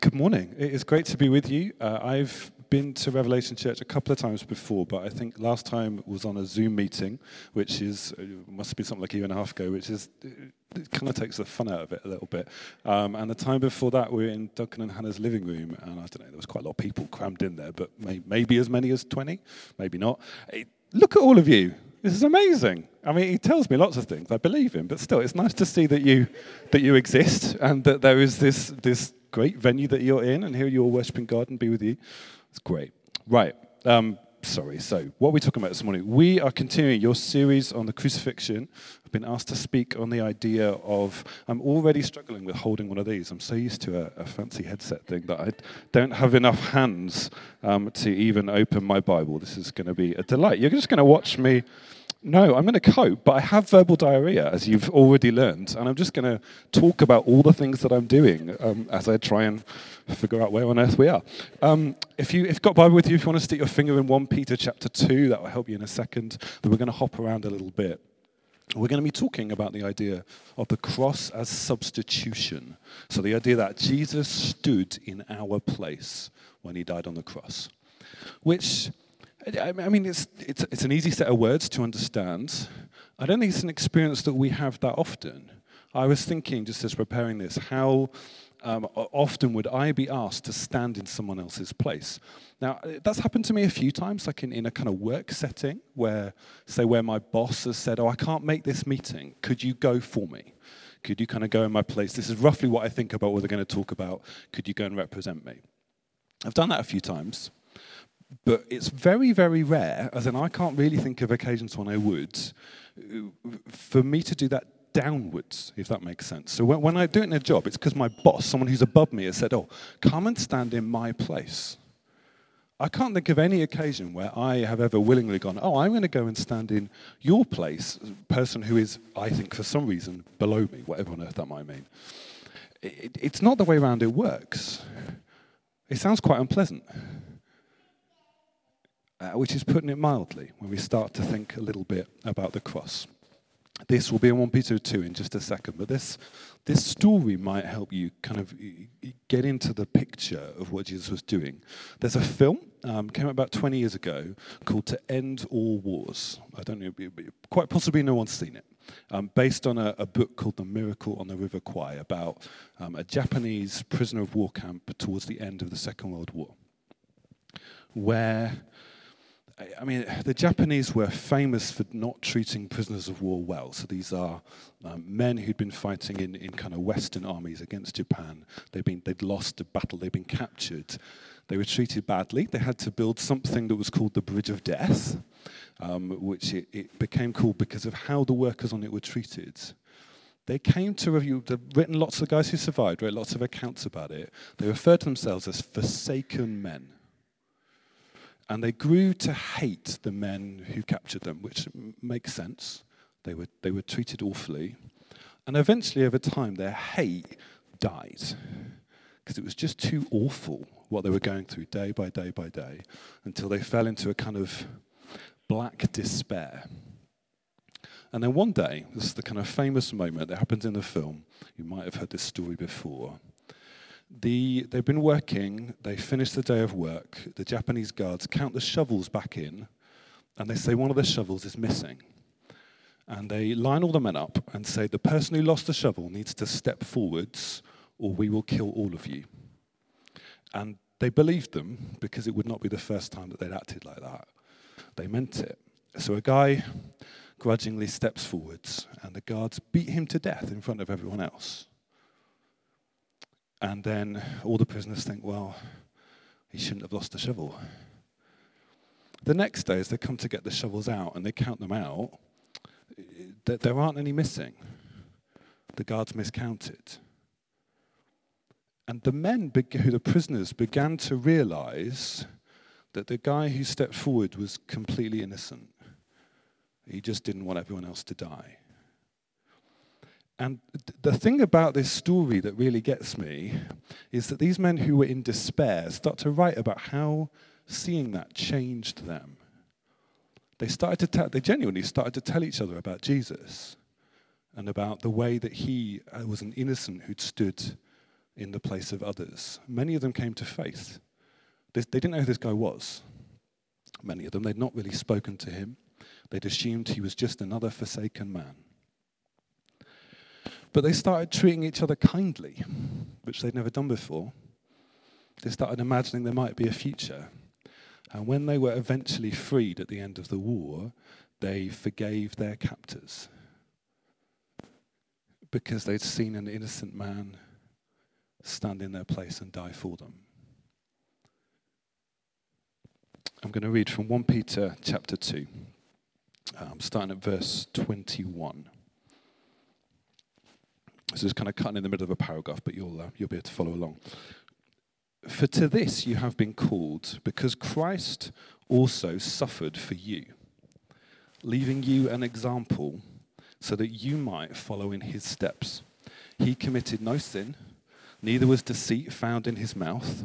Good morning. It is great to be with you. I've been to Revelation Church a couple of times before, but I think last time was on a Zoom meeting, which is must be something like a year and a half ago, which is it kind of takes the fun out of it a little bit. And the time before that, we were in Duncan and Hannah's living room, and I don't know, there was quite a lot of people crammed in there, but maybe as many as 20, maybe not. Hey, look at all of you. This is amazing. I mean, he tells me lots of things. I believe him, but still, it's nice to see that you exist and that there is this great venue that you're in, and here you're worshiping God and be with you. It's great. Right. So what are we talking about this morning? We are continuing your series on the crucifixion. I've been asked to speak on the idea of, I'm already struggling with holding one of these. I'm so used to a fancy headset thing that I don't have enough hands to even open my Bible. This is going to be a delight. You're just going to watch me. No, I'm going to cope, but I have verbal diarrhea, as you've already learned, and I'm just going to talk about all the things that I'm doing as I try and figure out where on earth we are. If you've got Bible with you, if you want to stick your finger in 1 Peter chapter 2, that will help you in a second, then we're going to hop around a little bit. We're going to be talking about the idea of the cross as substitution. So the idea that Jesus stood in our place when he died on the cross, which, I mean, it's an easy set of words to understand. I don't think it's an experience that we have that often. I was thinking, just as preparing this, how often would I be asked to stand in someone else's place? Now, that's happened to me a few times, like in a kind of work setting where my boss has said, oh, I can't make this meeting. Could you go for me? Could you kind of go in my place? This is roughly what I think about what they're going to talk about. Could you go and represent me? I've done that a few times. But it's very, very rare, as in I can't really think of occasions when I would, for me to do that downwards, if that makes sense. So when I do it in a job, it's because my boss, someone who's above me, has said, oh, come and stand in my place. I can't think of any occasion where I have ever willingly gone, oh, I'm going to go and stand in your place, person who is, I think, for some reason, below me, whatever on earth that might mean. It's not the way around it works. It sounds quite unpleasant. Which is putting it mildly when we start to think a little bit about the cross. This will be in 1 Peter 2 in just a second, but this story might help you kind of get into the picture of what Jesus was doing. There's a film, came out about 20 years ago, called To End All Wars. I don't know, quite possibly no one's seen it. Based on a book called The Miracle on the River Kwai, about a Japanese prisoner of war camp towards the end of the Second World War, where, I mean, the Japanese were famous for not treating prisoners of war well. So these are men who'd been fighting in kind of Western armies against Japan. They'd lost a battle. They'd been captured. They were treated badly. They had to build something that was called the Bridge of Death, which it became called because of how the workers on it were treated. They came to review, they've written lots of guys who survived, wrote lots of accounts about it. They referred to themselves as forsaken men. And they grew to hate the men who captured them, which makes sense. They were treated awfully. And eventually, over time, their hate died because it was just too awful what they were going through day by day by day, until they fell into a kind of black despair. And then one day, this is the kind of famous moment that happens in the film. You might have heard this story before. They've been working, they finish the day of work, the Japanese guards count the shovels back in, and they say one of the shovels is missing. And they line all the men up and say, the person who lost the shovel needs to step forwards, or we will kill all of you. And they believed them, because it would not be the first time that they'd acted like that. They meant it. So a guy grudgingly steps forwards, and the guards beat him to death in front of everyone else. And then all the prisoners think, well, he shouldn't have lost the shovel. The next day, as they come to get the shovels out and they count them out, there aren't any missing. The guards miscounted. And the men who the prisoners began to realize that the guy who stepped forward was completely innocent. He just didn't want everyone else to die. And the thing about this story that really gets me is that these men who were in despair start to write about how seeing that changed them. They genuinely started to tell each other about Jesus and about the way that he was an innocent who'd stood in the place of others. Many of them came to faith. They didn't know who this guy was. Many of them, they'd not really spoken to him. They'd assumed he was just another forsaken man. But they started treating each other kindly, which they'd never done before. They started imagining there might be a future. And when they were eventually freed at the end of the war, they forgave their captors because they'd seen an innocent man stand in their place and die for them. I'm going to read from 1 Peter chapter 2. I'm starting at verse 21. This is kind of cutting in the middle of a paragraph, but you'll be able to follow along. For to this you have been called, because Christ also suffered for you, leaving you an example so that you might follow in his steps. He committed no sin, neither was deceit found in his mouth.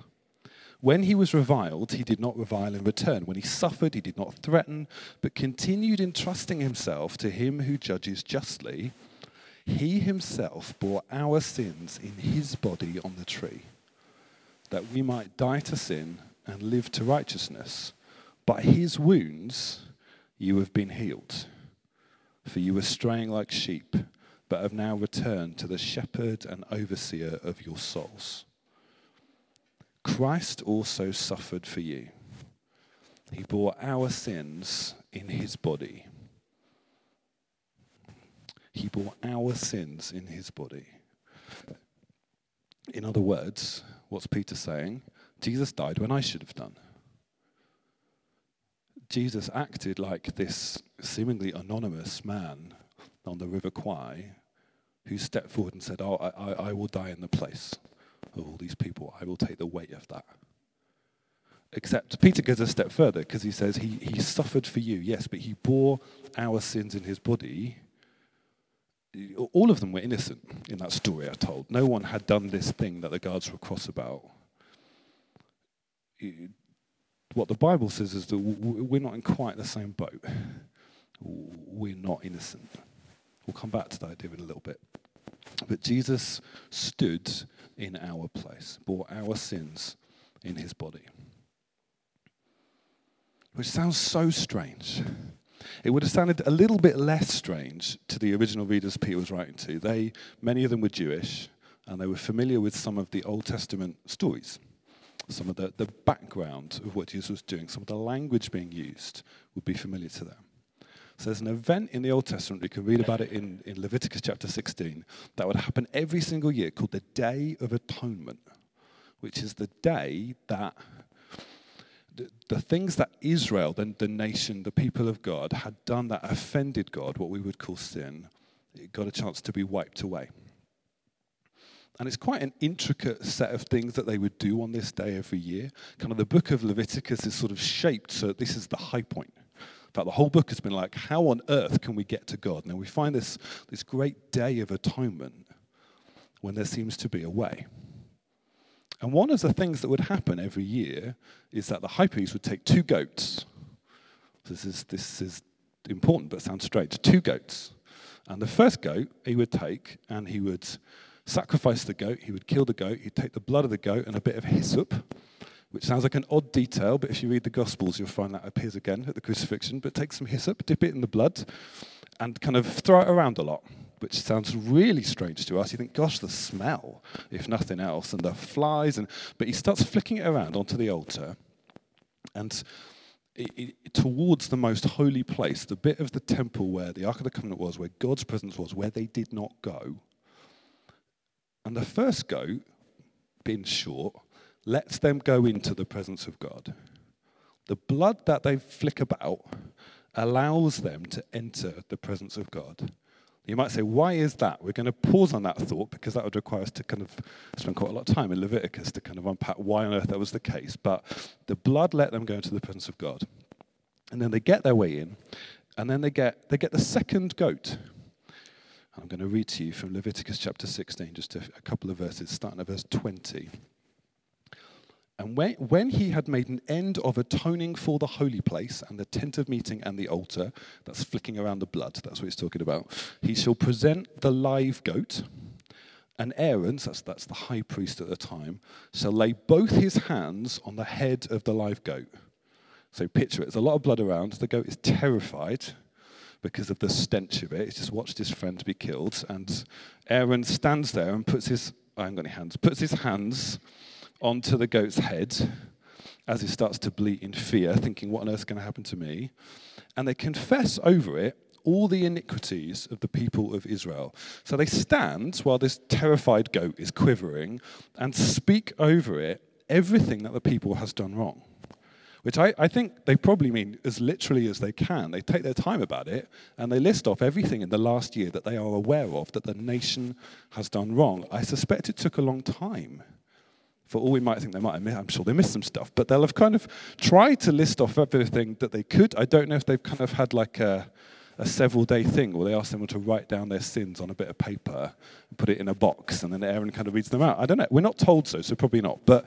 When he was reviled, he did not revile in return. When he suffered, he did not threaten, but continued entrusting himself to him who judges justly. He himself bore our sins in his body on the tree, that we might die to sin and live to righteousness. By his wounds you have been healed, for you were straying like sheep, but have now returned to the shepherd and overseer of your souls. Christ also suffered for you. He bore our sins in his body. He bore our sins in his body. In other words, what's Peter saying? Jesus died when I should have done. Jesus acted like this seemingly anonymous man on the River Kwai who stepped forward and said, I will die in the place of all these people. I will take the weight of that. Except Peter goes a step further because he says he suffered for you, yes, but he bore our sins in his body. All of them were innocent in that story I told. No one had done this thing that the guards were cross about. What the Bible says is that we're not in quite the same boat. We're not innocent. We'll come back to that idea in a little bit. But Jesus stood in our place, bore our sins in his body. Which sounds so strange. It would have sounded a little bit less strange to the original readers Peter was writing to. Many of them were Jewish, and they were familiar with some of the Old Testament stories, some of the background of what Jesus was doing, some of the language being used would be familiar to them. So there's an event in the Old Testament, you can read about it in Leviticus chapter 16, that would happen every single year called the Day of Atonement, which is the day that the things that Israel, the nation, the people of God, had done that offended God, what we would call sin, it got a chance to be wiped away. And it's quite an intricate set of things that they would do on this day every year. Kind of the book of Leviticus is sort of shaped so that this is the high point. In fact, the whole book has been like, how on earth can we get to God? Now we find this great Day of Atonement when there seems to be a way. And one of the things that would happen every year is that the high priest would take two goats. This is important, but sounds strange. Two goats. And the first goat he would take, and he would sacrifice the goat. He would kill the goat. He'd take the blood of the goat and a bit of hyssop, which sounds like an odd detail, but if you read the Gospels, you'll find that appears again at the crucifixion. But take some hyssop, dip it in the blood, and kind of throw it around a lot, which sounds really strange to us. You think, gosh, the smell, if nothing else, and the flies. But he starts flicking it around onto the altar, and towards the most holy place, the bit of the temple where the Ark of the Covenant was, where God's presence was, where they did not go. And the first goat, being short, lets them go into the presence of God. The blood that they flick about allows them to enter the presence of God. You might say, why is that? We're going to pause on that thought because that would require us to kind of spend quite a lot of time in Leviticus to kind of unpack why on earth that was the case. But the blood let them go into the presence of God. And then they get their way in, and then they get the second goat. I'm going to read to you from Leviticus chapter 16, just a couple of verses, starting at verse 20. And when he had made an end of atoning for the holy place and the tent of meeting and the altar, that's flicking around the blood, that's what he's talking about, he shall present the live goat And Aaron, that's the high priest at the time, shall lay both his hands on the head of the live goat. So picture it. There's a lot of blood around. The goat is terrified because of the stench of it. He's just watched his friend be killed. And Aaron stands there and puts his hands onto the goat's head as he starts to bleat in fear, thinking, what on earth is going to happen to me? And they confess over it all the iniquities of the people of Israel. So they stand while this terrified goat is quivering and speak over it everything that the people has done wrong, which I think they probably mean as literally as they can. They take their time about it, and they list off everything in the last year that they are aware of that the nation has done wrong. I suspect it took a long time. For all we might think they might have missed, I'm sure they missed some stuff, but they'll have kind of tried to list off everything that they could. I don't know if they've kind of had like a several-day thing where they ask someone to write down their sins on a bit of paper and put it in a box, and then Aaron kind of reads them out. I don't know. We're not told so probably not. But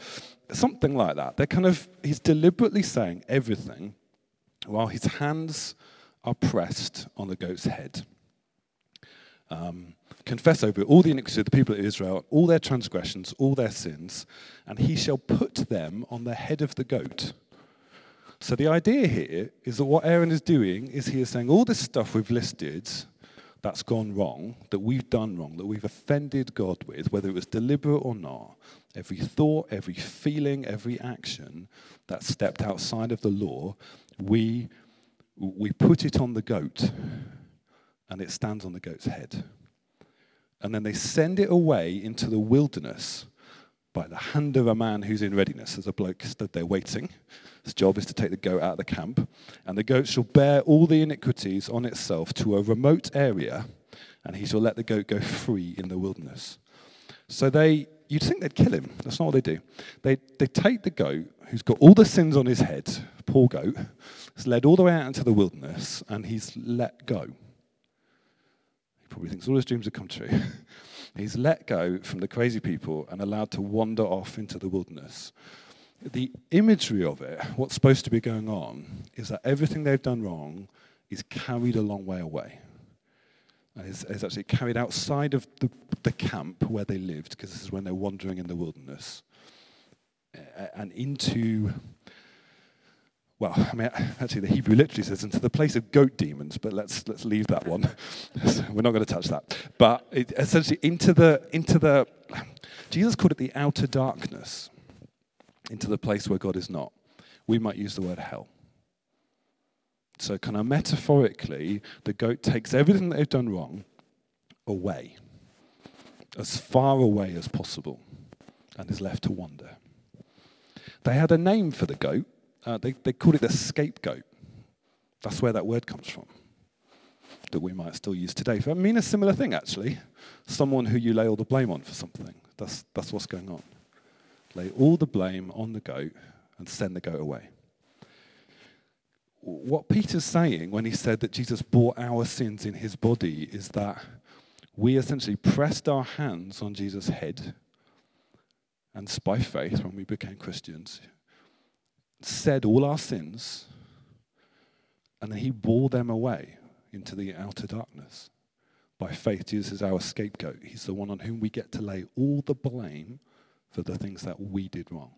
something like that. They're kind of, he's deliberately saying everything while his hands are pressed on the goat's head. Confess over all the iniquities of the people of Israel, all their transgressions, all their sins, and he shall put them on the head of the goat. So the idea here is that what Aaron is doing is he is saying all this stuff we've listed that's gone wrong, that we've done wrong, that we've offended God with, whether it was deliberate or not, every thought, every feeling, every action that stepped outside of the law, we put it on the goat, and it stands on the goat's head. And then they send it away into the wilderness by the hand of a man who's in readiness. There's a bloke stood there waiting. His job is to take the goat out of the camp. And the goat shall bear all the iniquities on itself to a remote area, and he shall let the goat go free in the wilderness. So you'd think they'd kill him. That's not what they do. They take the goat, who's got all the sins on his head, poor goat, is led all the way out into the wilderness, and he's let go. He probably thinks all his dreams have come true. He's let go from the crazy people and allowed to wander off into the wilderness. The imagery of it, what's supposed to be going on, is that everything they've done wrong is carried a long way away. And is actually carried outside of the camp where they lived, because this is when they're wandering in the wilderness, and into... Well, I mean, actually, the Hebrew literally says into the place of goat demons, but let's leave that one. We're not going to touch that. But it, essentially, into the Jesus called it the outer darkness, into the place where God is not. We might use the word hell. So, kind of metaphorically, the goat takes everything that they've done wrong away, as far away as possible, and is left to wander. They had a name for the goat. They called it the scapegoat. That's where that word comes from, that we might still use today. I mean, a similar thing, actually. Someone who you lay all the blame on for something. That's what's going on. Lay all the blame on the goat and send the goat away. What Peter's saying when he said that Jesus bore our sins in his body is that we essentially pressed our hands on Jesus' head, and by faith, when we became Christians, said all our sins, and then he bore them away into the outer darkness. By faith, Jesus is our scapegoat. He's the one on whom we get to lay all the blame for the things that we did wrong.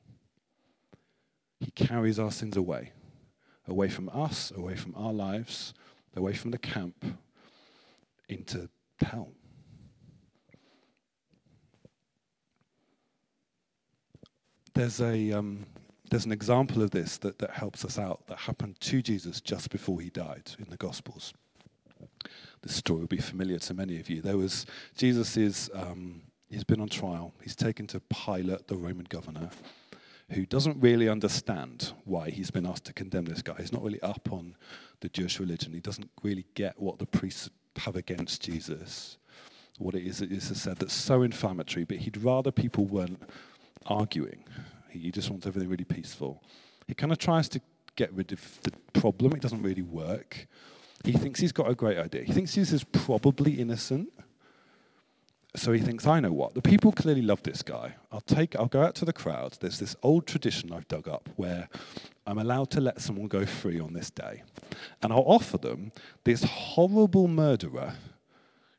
He carries our sins away, away from us, away from our lives, away from the camp, into hell. There's an example of this that helps us out, that happened to Jesus just before he died in the Gospels. This story will be familiar to many of you. There was, Jesus is, he's been on trial. He's taken to Pilate, the Roman governor, who doesn't really understand why he's been asked to condemn this guy. He's not really up on the Jewish religion. He doesn't really get what the priests have against Jesus, what it is that Jesus said that's so inflammatory, but he'd rather people weren't arguing. He just wants everything really peaceful. He kind of tries to get rid of the problem. It doesn't really work. He thinks he's got a great idea. He thinks Jesus is probably innocent. So he thinks, I know what. The people clearly love this guy. I'll go out to the crowd. There's this old tradition I've dug up where I'm allowed to let someone go free on this day. And I'll offer them this horrible murderer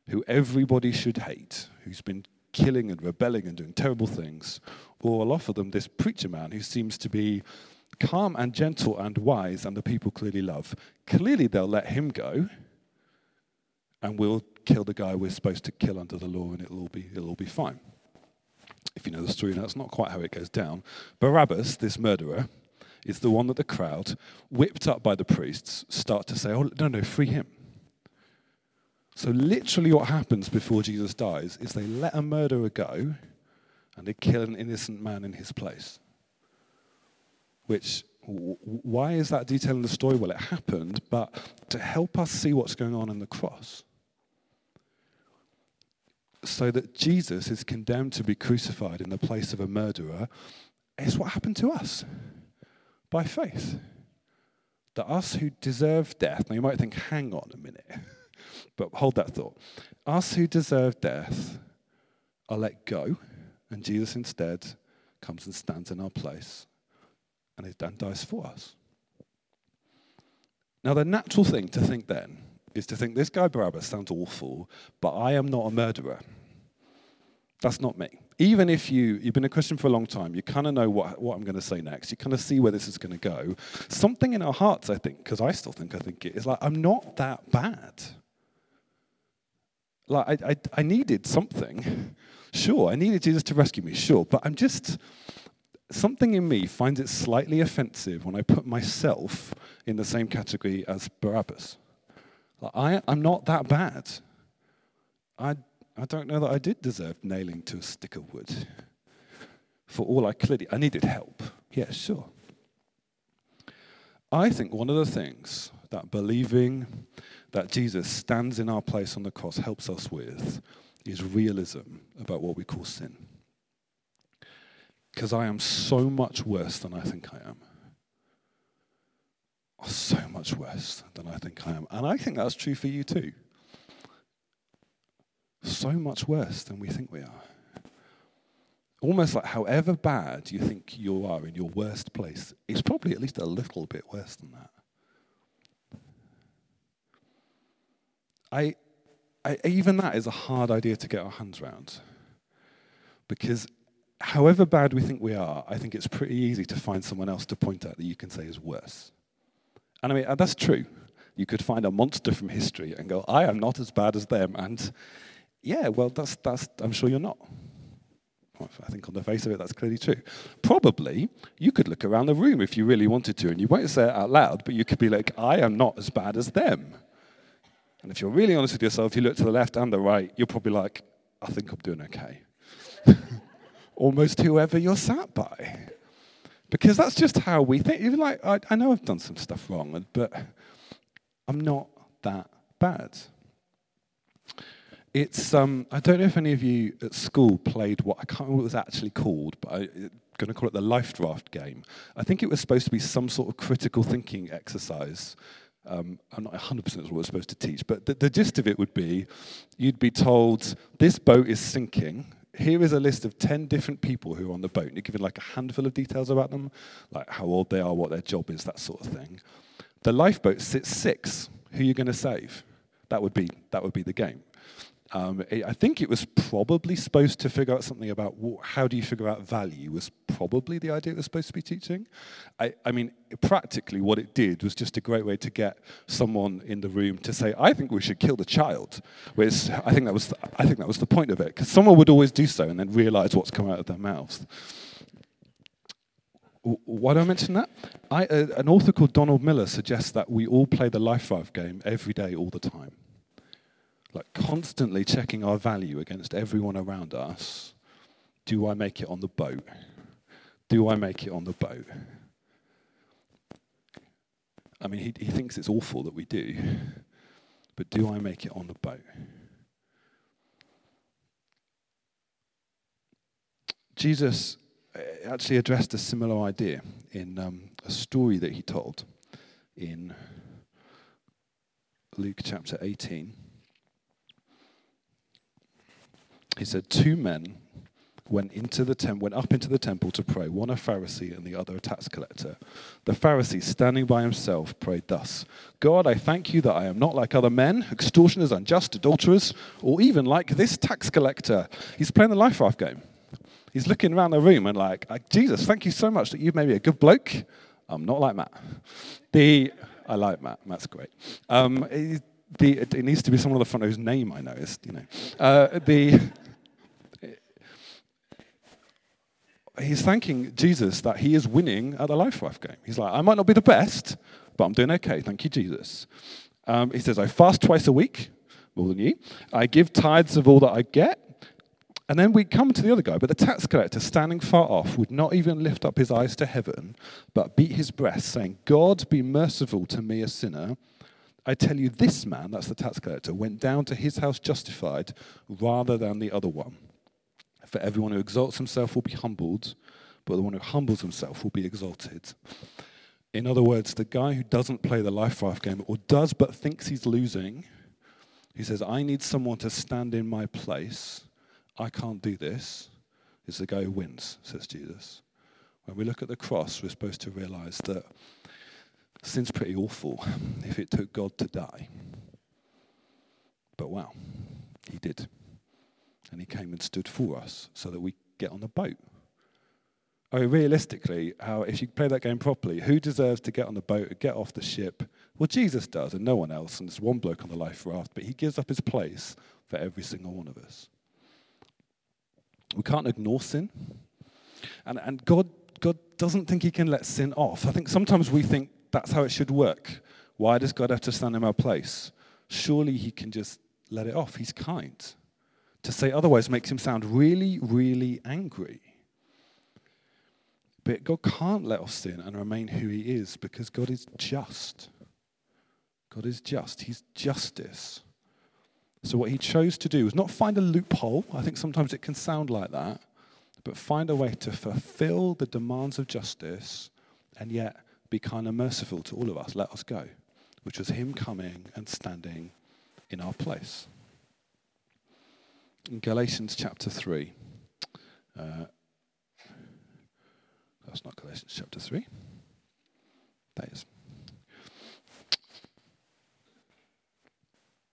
who everybody should hate, who's been killing and rebelling and doing terrible things, or I'll offer them this preacher man who seems to be calm and gentle and wise and the people clearly love. Clearly they'll let him go, and we'll kill the guy we're supposed to kill under the law, and it'll all be fine. If you know the story, that's not quite how it goes down. Barabbas, this murderer, is the one that the crowd, whipped up by the priests, start to say, oh, no, free him. So literally what happens before Jesus dies is they let a murderer go and they kill an innocent man in his place. Which, why is that detail in the story? Well, it happened, but to help us see what's going on in the cross. So that Jesus is condemned to be crucified in the place of a murderer is what happened to us by faith. That us who deserve death, now you might think, hang on a minute, but hold that thought. Us who deserve death are let go, and Jesus instead comes and stands in our place and dies for us. Now, the natural thing to think then is to think, this guy Barabbas sounds awful, but I am not a murderer. That's not me. Even if you've been a Christian for a long time, you kind of know what I'm going to say next. You kind of see where this is going to go. Something in our hearts, I think, because I still think it is like, I'm not that bad. Like, I needed something. Sure, I needed Jesus to rescue me, sure, but I'm just... Something in me finds it slightly offensive when I put myself in the same category as Barabbas. Like, I'm not that bad. I don't know that I did deserve nailing to a stick of wood. For all I clearly... I needed help. Yeah, sure. I think one of the things that believing that Jesus stands in our place on the cross helps us with is realism about what we call sin. Because I am so much worse than I think I am. So much worse than I think I am. And I think that's true for you too. So much worse than we think we are. Almost like however bad you think you are in your worst place, it's probably at least a little bit worse than that. Even that is a hard idea to get our hands around. Because however bad we think we are, I think it's pretty easy to find someone else to point at that you can say is worse. And I mean, that's true. You could find a monster from history and go, I am not as bad as them. And yeah, well, that's I'm sure you're not. I think on the face of it, that's clearly true. Probably, you could look around the room if you really wanted to, and you won't say it out loud, but you could be like, I am not as bad as them. And if you're really honest with yourself, you look to the left and the right, you're probably like, I think I'm doing okay. Almost whoever you're sat by. Because that's just how we think. Even like, I know I've done some stuff wrong, but I'm not that bad. It's, I don't know if any of you at school played what, I can't remember what it was actually called, but I'm going to call it the life raft game. I think it was supposed to be some sort of critical thinking exercise. I'm not 100% sure what it was supposed to teach, but the gist of it would be, you'd be told, this boat is sinking. Here is a list of 10 different people who are on the boat. And you're given like a handful of details about them, like how old they are, what their job is, that sort of thing. The lifeboat sits 6. Who are you going to save? That would be the game. I think it was probably supposed to figure out something about how do you figure out value was probably the idea it was supposed to be teaching. I mean, practically what it did was just a great way to get someone in the room to say, I think we should kill the child, which I think that was the point of it, because someone would always do so and then realize what's come out of their mouths. Why do I mention that? An author called Donald Miller suggests that we all play the life raft game every day, all the time. Like constantly checking our value against everyone around us. Do I make it on the boat? Do I make it on the boat? I mean, he thinks it's awful that we do, but do I make it on the boat? Jesus actually addressed a similar idea in a story that he told in Luke chapter 18. He said, 2 men went up into the temple to pray, one a Pharisee and the other a tax collector. The Pharisee, standing by himself, prayed thus, God, I thank you that I am not like other men, extortioners, unjust, adulterers, or even like this tax collector. He's playing the life raft game. He's looking around the room and like, Jesus, thank you so much that you've made me a good bloke. I'm not like Matt. I like Matt. Matt's great. It needs to be someone on the front whose name I noticed. He's thanking Jesus that he is winning at the life raft game. He's like, I might not be the best, but I'm doing okay. Thank you, Jesus. He says, I fast twice a week, more than you. I give tithes of all that I get. And then we come to the other guy, but the tax collector, standing far off, would not even lift up his eyes to heaven, but beat his breast, saying, God, be merciful to me, a sinner. I tell you, this man, that's the tax collector, went down to his house justified rather than the other one. For everyone who exalts himself will be humbled, but the one who humbles himself will be exalted. In other words, the guy who doesn't play the life raft game or does but thinks he's losing, he says, I need someone to stand in my place. I can't do this, is the guy who wins, says Jesus. When we look at the cross, we're supposed to realize that sin's pretty awful if it took God to die. But wow, he did. And he came and stood for us so that we get on the boat. I mean, realistically, if you play that game properly, who deserves to get on the boat and get off the ship? Well, Jesus does and no one else, and there's one bloke on the life raft, but he gives up his place for every single one of us. We can't ignore sin. And God doesn't think he can let sin off. I think sometimes we think that's how it should work. Why does God have to stand in our place? Surely he can just let it off. He's kind. To say otherwise makes him sound really, really angry. But God can't let off sin and remain who he is because God is just. God is just. He's justice. So what he chose to do was not find a loophole. I think sometimes it can sound like that, but find a way to fulfill the demands of justice and yet be kind and merciful to all of us, let us go, which was him coming and standing in our place. In Galatians chapter 3, that's not Galatians chapter 3, that is.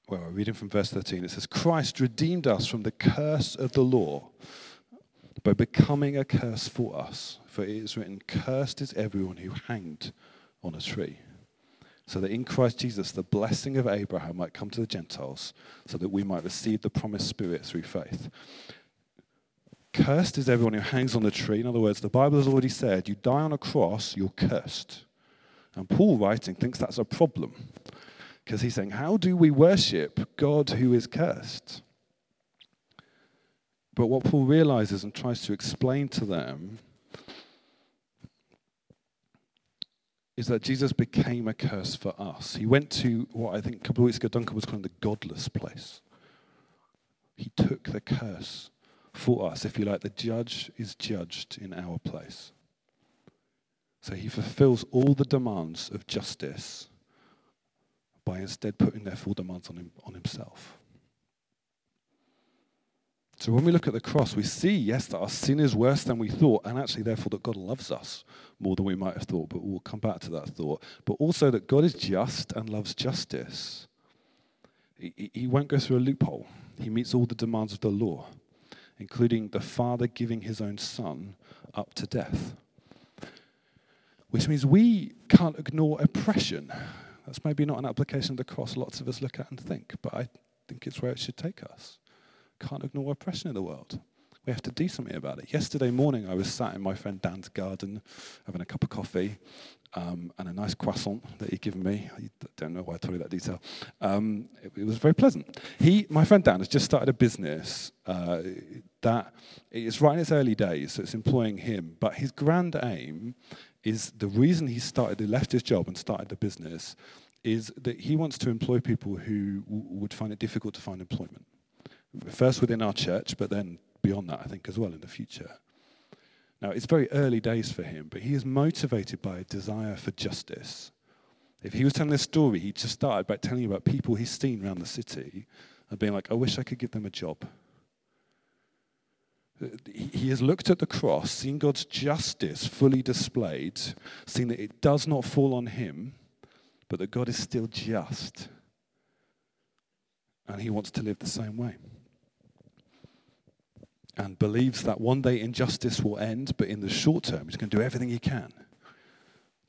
Well, reading from verse 13, it says, Christ redeemed us from the curse of the law by becoming a curse for us. For it is written, cursed is everyone who hanged on a tree. So that in Christ Jesus, the blessing of Abraham might come to the Gentiles, so that we might receive the promised Spirit through faith. Cursed is everyone who hangs on the tree. In other words, the Bible has already said, you die on a cross, you're cursed. And Paul, writing, thinks that's a problem. Because he's saying, how do we worship God who is cursed? But what Paul realizes and tries to explain to them is that Jesus became a curse for us. He went to what I think a couple of weeks ago Duncan was calling the godless place. He took the curse for us. If you like, the judge is judged in our place. So he fulfills all the demands of justice by instead putting their full demands on himself. So when we look at the cross, we see, yes, that our sin is worse than we thought, and actually, therefore, that God loves us more than we might have thought, but we'll come back to that thought. But also that God is just and loves justice. He won't go through a loophole. He meets all the demands of the law, including the Father giving his own Son up to death, which means we can't ignore oppression. That's maybe not an application of the cross lots of us look at and think, but I think it's where it should take us. Can't ignore oppression in the world. We have to do something about it. Yesterday morning, I was sat in my friend Dan's garden having a cup of coffee and a nice croissant that he'd given me. I don't know why I told you that detail. It was very pleasant. My friend Dan has just started a business that is right in its early days, so it's employing him, but his grand aim is the reason he left his job and started the business is that he wants to employ people who would find it difficult to find employment. First within our church, but then beyond that, I think, as well in the future. Now, it's very early days for him, but he is motivated by a desire for justice. If he was telling this story, he just started by telling you about people he's seen around the city and being like, I wish I could give them a job. He has looked at the cross, seen God's justice fully displayed, seen that it does not fall on him, but that God is still just. And he wants to live the same way. And believes that one day injustice will end, but in the short term, he's going to do everything he can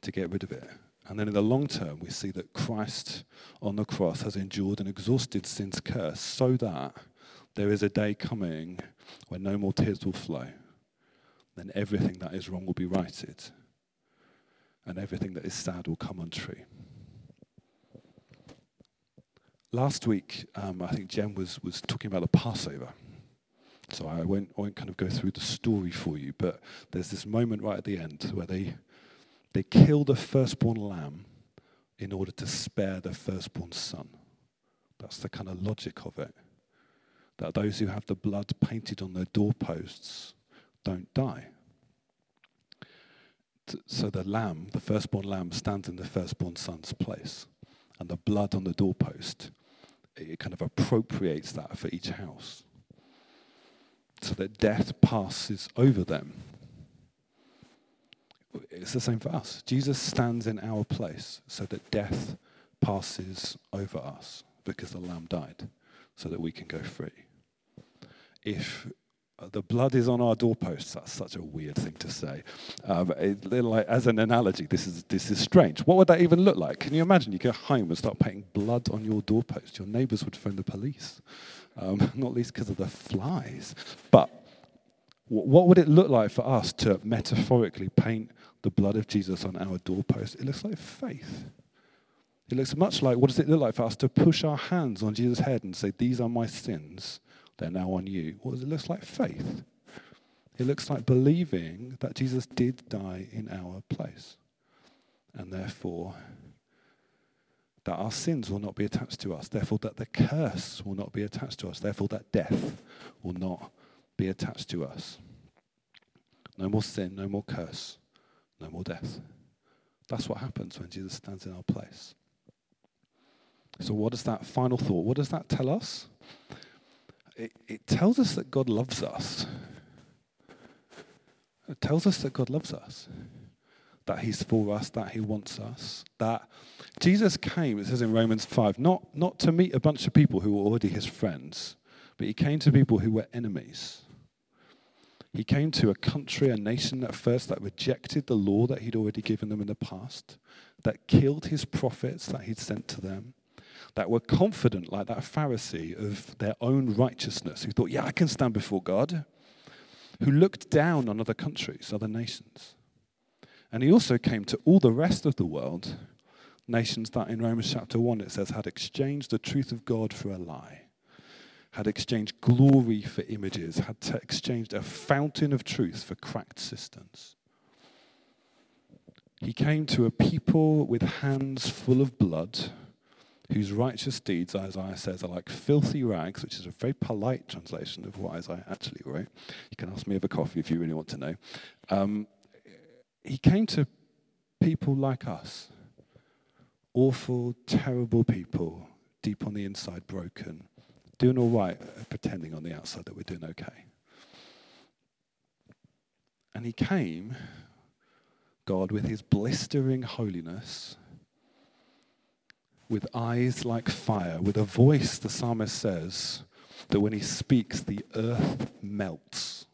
to get rid of it. And then in the long term, we see that Christ on the cross has endured and exhausted sin's curse so that there is a day coming when no more tears will flow. Then everything that is wrong will be righted. And everything that is sad will come untrue. Last week, I think Jen was talking about the Passover. So I won't kind of go through the story for you, but there's this moment right at the end where they kill the firstborn lamb in order to spare the firstborn son. That's the kind of logic of it. That those who have the blood painted on their doorposts don't die. So the lamb, the firstborn lamb, stands in the firstborn son's place. And the blood on the doorpost, it kind of appropriates that for each house. So that death passes over them. It's the same for us. Jesus stands in our place so that death passes over us because the lamb died so that we can go free. If the blood is on our doorposts, that's such a weird thing to say. Like, as an analogy, this is strange. What would that even look like? Can you imagine? You go home and start painting blood on your doorpost. Your neighbours would phone the police, not least because of the flies. But what would it look like for us to metaphorically paint the blood of Jesus on our doorpost? It looks like faith. It looks much like, what does it look like for us to push our hands on Jesus' head and say, these are my sins, they're now on you? What does it look like? Faith. It looks like believing that Jesus did die in our place, and therefore that our sins will not be attached to us, therefore that the curse will not be attached to us, therefore that death will not be attached to us. No more sin, no more curse, no more death. That's what happens when Jesus stands in our place. So what is that final thought? What does that tell us? It tells us that God loves us. It tells us that God loves us, that he's for us, that he wants us, that Jesus came, it says in Romans 5, not to meet a bunch of people who were already his friends, but he came to people who were enemies. He came to a country, a nation at first that rejected the law that he'd already given them in the past, that killed his prophets that he'd sent to them, that were confident, like that Pharisee, of their own righteousness, who thought, yeah, I can stand before God, who looked down on other countries, other nations. And he also came to all the rest of the world, nations that in Romans chapter 1 it says had exchanged the truth of God for a lie, had exchanged glory for images, had exchanged a fountain of truth for cracked cisterns. He came to a people with hands full of blood, whose righteous deeds, Isaiah says, are like filthy rags, which is a very polite translation of what Isaiah actually wrote. You can ask me over coffee if you really want to know. He came to people like us, awful, terrible people, deep on the inside broken, doing all right, pretending on the outside that we're doing okay. And he came, God, with his blistering holiness, with eyes like fire, with a voice, the psalmist says, that when he speaks, the earth melts.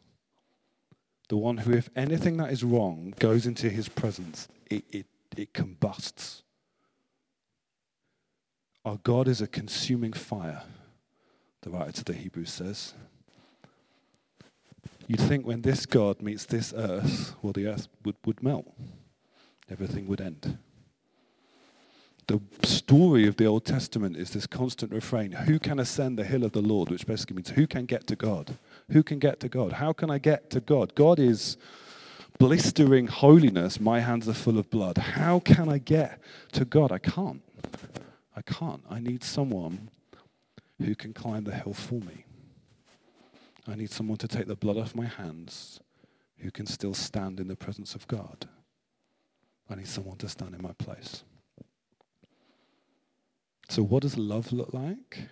The one who, if anything that is wrong goes into his presence, it combusts. Our God is a consuming fire, the writer to the Hebrews says. You'd think when this God meets this earth, well, the earth would melt. Everything would end. The story of the Old Testament is this constant refrain, who can ascend the hill of the Lord, which basically means who can get to God? Who can get to God? How can I get to God? God is blistering holiness. My hands are full of blood. How can I get to God? I can't. I need someone who can climb the hill for me. I need someone to take the blood off my hands who can still stand in the presence of God. I need someone to stand in my place. So what does love look like?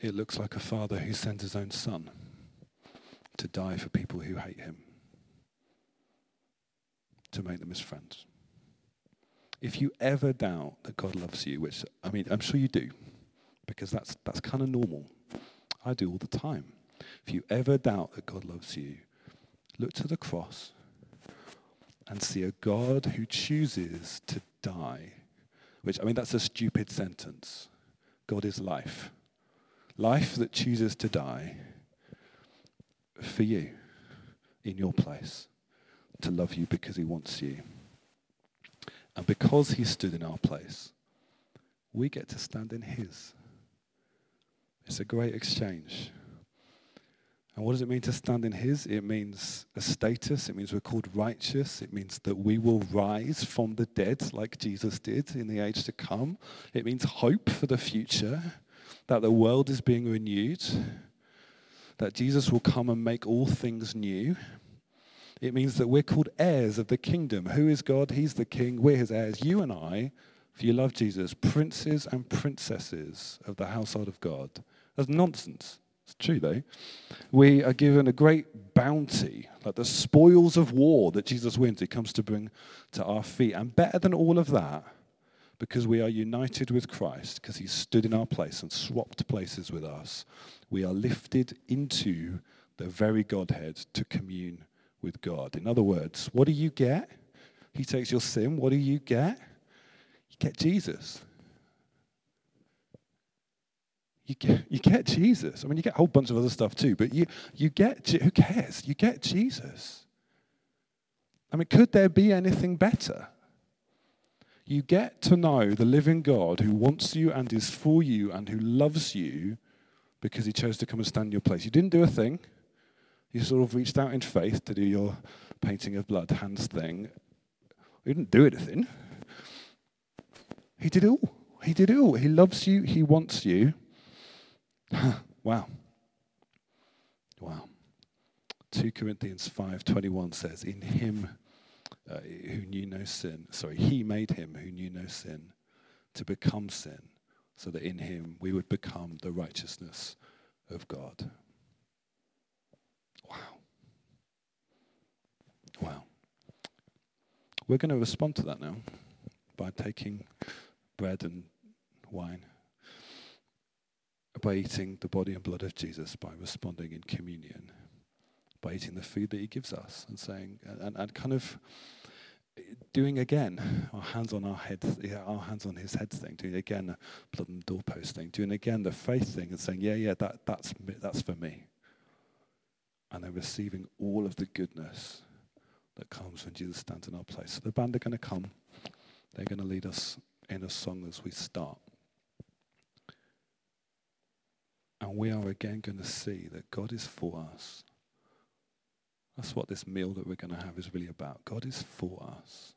It looks like a father who sends his own son to die for people who hate him, to make them his friends. If you ever doubt that God loves you, which, I mean, I'm sure you do, because that's kind of normal. I do all the time. If you ever doubt that God loves you, look to the cross and see a God who chooses to die. Which, I mean, that's a stupid sentence. God is life. Life that chooses to die for you, in your place, to love you because he wants you. And because he stood in our place, we get to stand in his. It's a great exchange. And what does it mean to stand in his? It means a status. It means we're called righteous. It means that we will rise from the dead like Jesus did in the age to come. It means hope for the future, that the world is being renewed, that Jesus will come and make all things new. It means that we're called heirs of the kingdom. Who is God? He's the king. We're his heirs. You and I, if you love Jesus, princes and princesses of the household of God. That's nonsense. It's true, though. We are given a great bounty, like the spoils of war that Jesus wins. He comes to bring to our feet. And better than all of that, because we are united with Christ, because he stood in our place and swapped places with us, we are lifted into the very Godhead to commune with God. In other words, what do you get? He takes your sin. What do you get? You get Jesus. You get Jesus. I mean, you get a whole bunch of other stuff too, but you get, who cares? You get Jesus. I mean, could there be anything better? You get to know the living God who wants you and is for you and who loves you because he chose to come and stand in your place. You didn't do a thing. You sort of reached out in faith to do your painting of blood hands thing. You didn't do anything. He did it all. He did it all. He loves you. He wants you. Wow. Wow. 2 Corinthians 5:21 says, in him who knew no sin, he made him who knew no sin to become sin, so that in him we would become the righteousness of God. Wow. Wow. We're going to respond to that now by taking bread and wine, by eating the body and blood of Jesus, by responding in communion, by eating the food that he gives us and saying, and kind of doing again our hands on our head, our hands on his head thing, doing again the blood and doorpost thing, doing again the faith thing and saying, that's for me. And then receiving all of the goodness that comes when Jesus stands in our place. So the band are going to come. They're going to lead us in a song as we start. And we are again going to see that God is for us. That's what this meal that we're going to have is really about. God is for us.